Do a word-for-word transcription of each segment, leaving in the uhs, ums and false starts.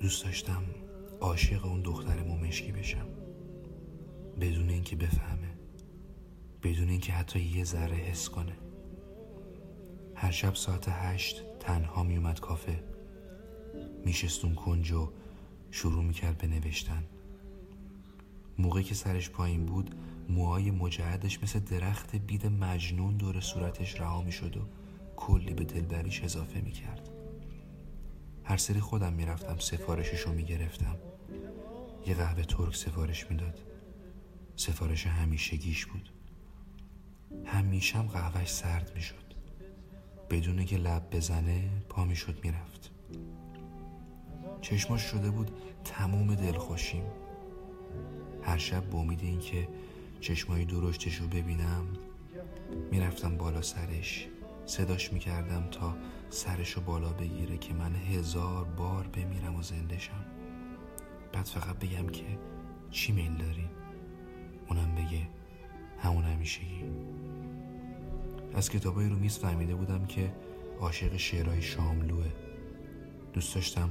دوست داشتم عاشق اون دختر مومشکی بشم، بدون اینکه بفهمه، بدون اینکه حتی یه ذره حس کنه. هر شب ساعت هشت تنها می اومد کافه، می شستون کنج و شروع می کرد به نوشتن. موقعی که سرش پایین بود موهای مجعدش مثل درخت بید مجنون دور صورتش رها می شد و کلی به دلبریش اضافه می کرد. هر سری خودم می رفتم سفارششو می گرفتم. یه قهوه ترک سفارش می داد. سفارش همیشگیش بود. همیشه هم قهوهش سرد می شد. بدون که لب بزنه پا می شد می رفت. چشماش شده بود تموم دلخوشیم. هر شب با امید این که چشمای درشتشو ببینم می رفتم بالا سرش، صداش می کردم تا سرشو بالا بگیره که من هزار بار بمیرم و زنده شم، بعد فقط بگم که چی میل داری، اونم بگه همون همیشگی. از کتابای رو میز فهمیده بودم که عاشق شعرهای شاملوه. دوست داشتم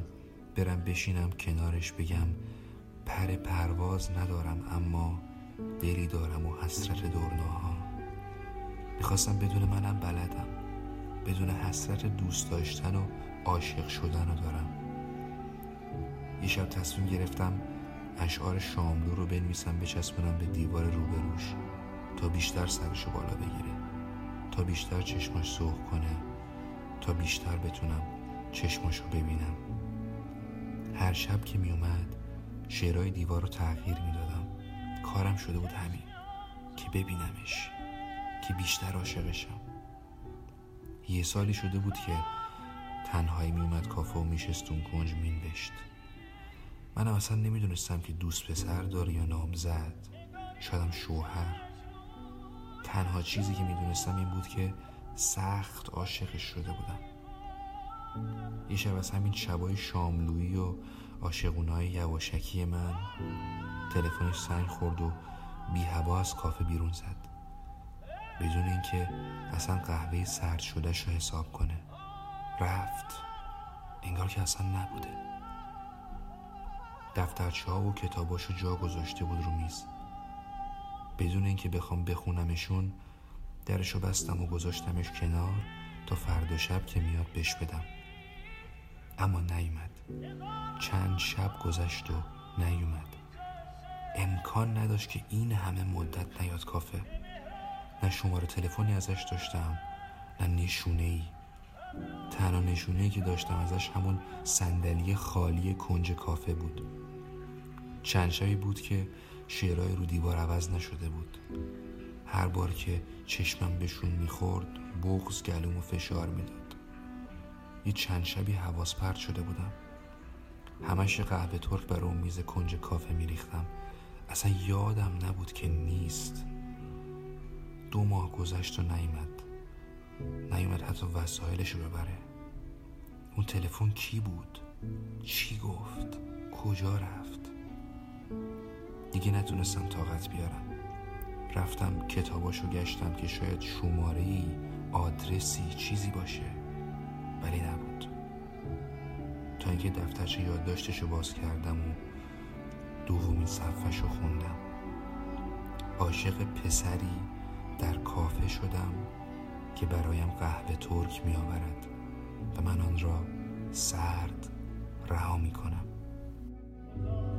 برم بشینم کنارش بگم پر پرواز ندارم اما دلی دارم و حسرت دورناها. میخواستم بدون منم بلدم، بدون حسرت دوست داشتن و عاشق شدن رو دارم. یه شب تصمیم گرفتم اشعار شاملو رو بنویسم بچسبونم به دیوار روبروش تا بیشتر سرشو بالا بگیره، تا بیشتر چشماش سوخ کنه، تا بیشتر بتونم چشماشو ببینم. هر شب که میومد شعرهای دیوار رو تغییر میدادم. کارم شده بود همین، که ببینمش، که بیشتر عاشقشم. یه سالی شده بود که تنهایی میومد کافه و میشستون کنج مینوشت. منم اصلا نمیدونستم که دوست پسر داره یا نامزد، شایدم شوهر. تنها چیزی که میدونستم این بود که سخت عاشقش شده بودم. یه شب از همین شبای شاملویی و عاشقونای یواشکی من تلفنش سنگ خورد و بی‌هوا از کافه بیرون زد، بدون اینکه اصلا قهوه سرد شدهش رو حساب کنه. رفت، انگار که اصلا نبوده. دفترچه‌ها و کتاباشو جا گذاشته بود رو میز. بدون اینکه بخوام بخونمشون درشو بستم و گذاشتمش کنار تا فردا شب که میاد بهش بدم. اما نیومد. چند شب گذشت و نیومد. امکان نداشت که این همه مدت نیاد کافه. نه شماره تلفنی ازش داشتم، نه نشونه‌ای. تنها نشونه‌ای که داشتم ازش همون صندلی خالی کنج کافه بود. چند شبی بود که شعرهای رو دیوار عوض نشده بود. هر بار که چشمم بهشون میخورد بغض گلومو فشار میداد. یه چند شبی حواس پرت شده بودم. همش قهوه ترک بر اون میز کنج کافه میریختم. اصلا یادم نبود که نیست. دو ماه گذشت و نیومد. نیومد حتی وسایلش رو ببره. اون تلفن کی بود؟ چی گفت؟ کجا رفت؟ دیگه نتونستم طاقت بیارم. رفتم کتاباشو گشتم که شاید شماره‌ای، آدرسی، چیزی باشه، ولی نبود. تا اینکه دفترچه یادداشتشو باز کردم و دومین صفحه‌شو خوندم. عاشق پسری در کافه شدم که برایم قهوه ترک می آورد و من آن را سرد رها می کنم.